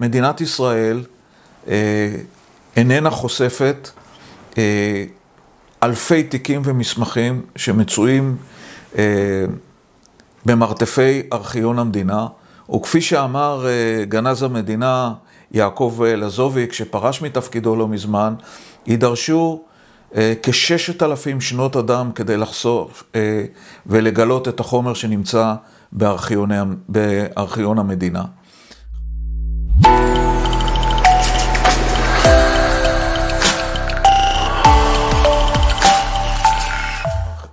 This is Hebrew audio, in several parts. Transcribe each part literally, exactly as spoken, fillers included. מדינת ישראל איננה חושפת אלפי תיקים ומסמכים שמצויים במרתפי ארכיון המדינה, וכפי שאמר גנז המדינה יעקב לזובי כשפרש מתפקידו לא מזמן, יידרשו כששת אלפים שנות אדם כדי לחשוף ולגלות את החומר שנמצא בארכיון, בארכיון המדינה.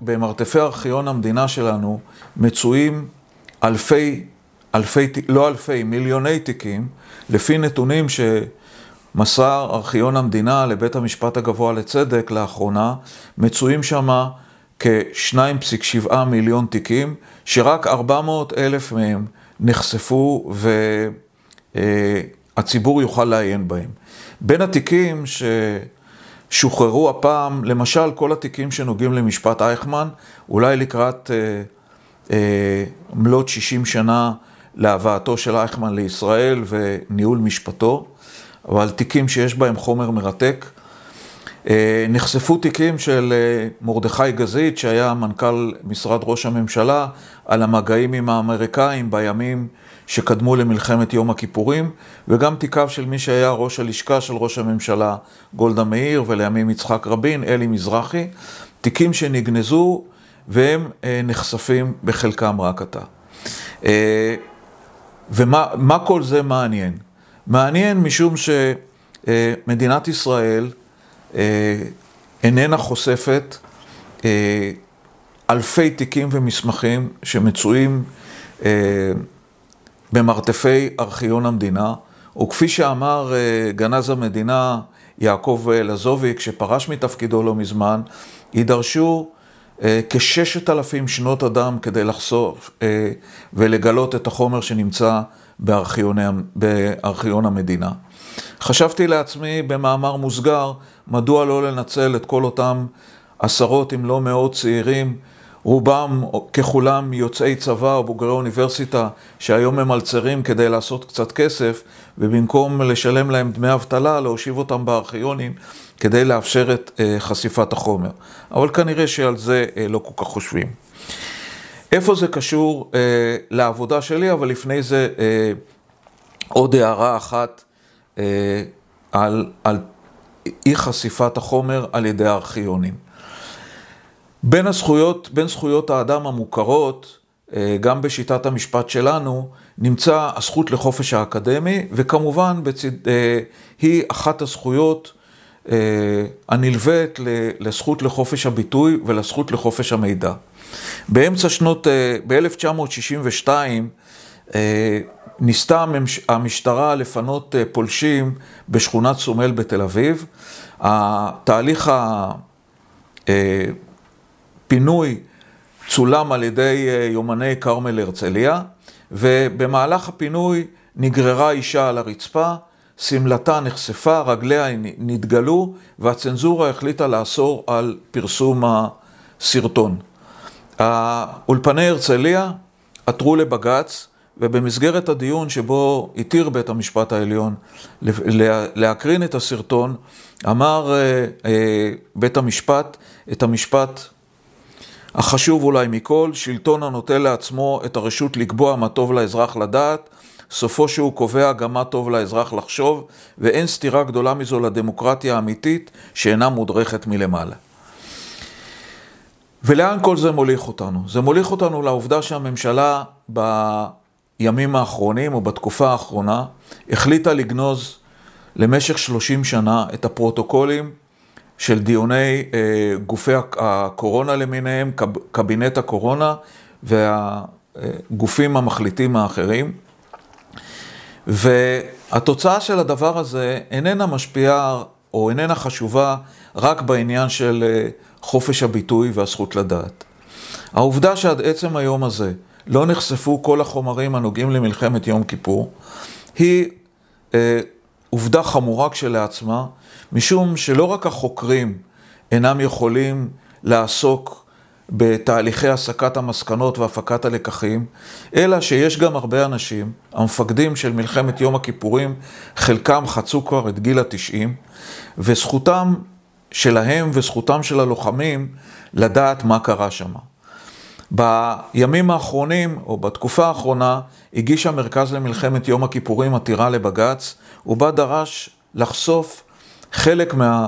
במרתפי ארכיון המדינה שלנו מצויים אלפי, אלפי, לא אלפי, מיליוני תיקים, לפי נתונים שמסר ארכיון המדינה לבית המשפט הגבוה לצדק לאחרונה, מצויים שמה כ-שתיים נקודה שבע מיליון תיקים, שרק ארבע מאות אלף מהם נחשפו והציבור יוכל לעיין בהם. בין התיקים ש... שוחררו הפעם, למשל כל התיקים שנוגעים למשפט אייכמן, אולי לקראת אה, אה, מלות שישים שנה להבאתו של אייכמן לישראל וניהול משפטו, אבל תיקים שיש בהם חומר מרתק. אה, נחשפו תיקים של אה, מרדכי גזית, שהיה מנכ"ל משרד ראש הממשלה, על המגעים עם האמריקאים בימים שקדמו למלחמת יום הכיפורים, וגם תיקיו של מי שהיה ראש הלשכה של ראש הממשלה, גולדה מאיר, ולימים יצחק רבין, אלי מזרחי, תיקים שנגנזו והם אה, נחשפים בחלקם רק עתה. אה, ומה מה כל זה מעניין? מעניין משום שמדינת ישראל אה, איננה חושפת אה, אלפי תיקים ומסמכים שמצויים אה, במרתפי ארכיון המדינה, וכפי שאמר גנז המדינה יעקב לזובי כשפרש מתפקידו לא מזמן, יידרשו כששת אלפים שנות אדם כדי לחשוף ולגלות את החומר שנמצא בארכיון, בארכיון המדינה. חשבתי לעצמי במאמר מוסגר, מדוע לא לנצל את כל אותם עשרות אם לא מאות צעירים, רובם ככולם יוצאי צבא או בוגרי אוניברסיטה, שהיום הם מלצרים כדי לעשות קצת כסף, ובמקום לשלם להם דמי אבטלה, להושיב אותם בארכיונים כדי לאפשר את חשיפת החומר. אבל כנראה שעל זה לא כל כך חושבים. איפה זה קשור לעבודה שלי? אבל לפני זה עוד הערה אחת על, על אי חשיפת החומר על ידי הארכיונים. בין הזכויות, בין זכויות האדם המוכרות, גם בשיטת המשפט שלנו, נמצא הזכות לחופש האקדמי, וכמובן בצד, היא אחת הזכויות הנלוות לזכות לחופש הביטוי ולזכות לחופש המידע. באמצע שנות, ב-אלף תשע מאות שישים ושתיים, ניסתה המשטרה לפנות פולשים בשכונת סומל בתל אביב. התהליך ה... פינוי צולם על ידי יומני קרמל הרצליה, ובמהלך הפינוי נגררה אישה על הרצפה, סמלתה נחשפה, רגליה נתגלו, והצנזורה החליטה לאסור על פרסום הסרטון. אולפני הרצליה עתרו לבג"ץ, ובמסגרת הדיון שבו התיר בית המשפט העליון להקרין את הסרטון, אמר בית המשפט את המשפט החשוב אולי מכל: שלטון הנוטה לעצמו את הרשות לקבוע מה טוב לאזרח לדעת, סופו שהוא קובע גם מה טוב לאזרח לחשוב, ואין סתירה גדולה מזו לדמוקרטיה האמיתית שאינה מודרכת מלמעלה. ולאן כל זה מוליך אותנו? זה מוליך אותנו לעובדה שהממשלה בימים האחרונים או בתקופה האחרונה החליטה לגנוז למשך שלושים שנה את הפרוטוקולים של דיוני אה, גופי הקורונה למיניהם, קב, קבינט הקורונה והגופים המחליטים האחרים. והתוצאה של הדבר הזה איננה משפיעה או איננה חשובה רק בעניין של אה, חופש הביטוי והזכות לדעת. העובדה שעד עצם היום הזה לא נחשפו כל החומרים הנוגעים למלחמת יום כיפור, היא אה, עובדה חמורה כשלעצמה, משום שלא רק החוקרים אינם יכולים לעסוק בתהליכי הסקת המסקנות והפקת הלקחים, אלא שיש גם הרבה אנשים, המפקדים של מלחמת יום הכיפורים, חלקם חצו כבר את גיל התשעים, וזכותם שלהם וזכותם של הלוחמים לדעת מה קרה שם. בימים האחרונים, או בתקופה האחרונה, הגיש המרכז למלחמת יום הכיפורים עתירה לבגץ, ובה דרש לחשוף חלק מה...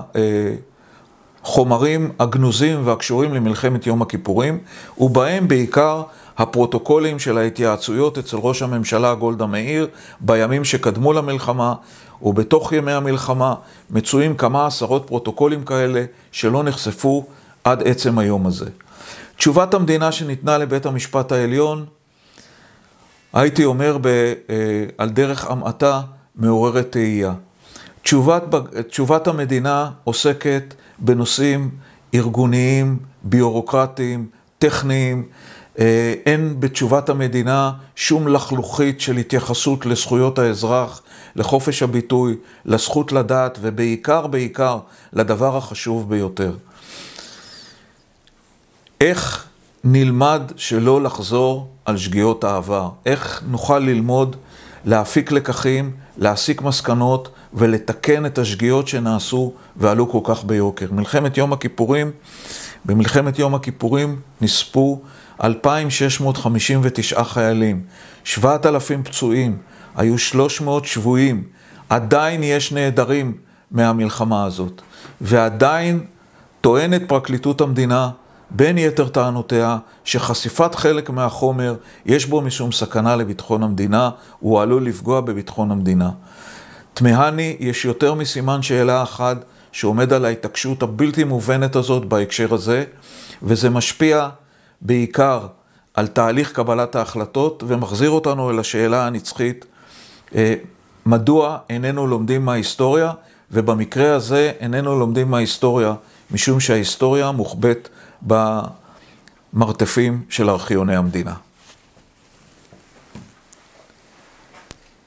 חומרים הגנוזים והקשורים למלחמת יום הכיפורים, ובהם בעיקר הפרוטוקולים של ההתייעצויות אצל ראש הממשלה גולדה מאיר בימים שקדמו למלחמה, ובתוך ימי המלחמה מצויים כמה עשרות פרוטוקולים כאלה שלא נחשפו עד עצם היום הזה. תשובת המדינה שניתנה לבית המשפט העליון, הייתי אומר ב- על דרך המעטה, מעוררת תהייה. תשובת, תשובת המדינה עוסקת בנושאים ארגוניים, ביורוקרטיים, טכניים. אין בתשובת המדינה שום לחלוכית של התייחסות לזכויות האזרח, לחופש הביטוי, לזכות לדעת, ובעיקר בעיקר לדבר החשוב ביותר. איך נלמד שלא לחזור על שגיאות העבר? איך נוכל ללמוד, להפיק לקחים, להסיק מסקנות ולתקן את השגיאות שנעשו ועלו כל כך ביוקר? מלחמת יום הכיפורים, במלחמת יום הכיפורים נספו אלפיים שש מאות חמישים ותשעה חיילים, שבעת אלפים פצועים, היו שלוש מאות שבויים, עדיין יש נעדרים מהמלחמה הזאת, ועדיין טוענת פרקליטות המדינה, בין יתר טענותיה, שחשיפת חלק מהחומר יש בו משום סכנה לביטחון המדינה, הוא עלול לפגוע בביטחון המדינה. תמהני, יש יותר מסימן שאלה אחד שעומד על ההתעקשות הבלתי מובנת הזאת בהקשר הזה, וזה משפיע בעיקר על תהליך קבלת ההחלטות, ומחזיר אותנו אל השאלה הנצחית, מדוע איננו לומדים מההיסטוריה, ובמקרה הזה איננו לומדים מההיסטוריה, משום שההיסטוריה מוחבאת במרתפים של ארכיוני המדינה.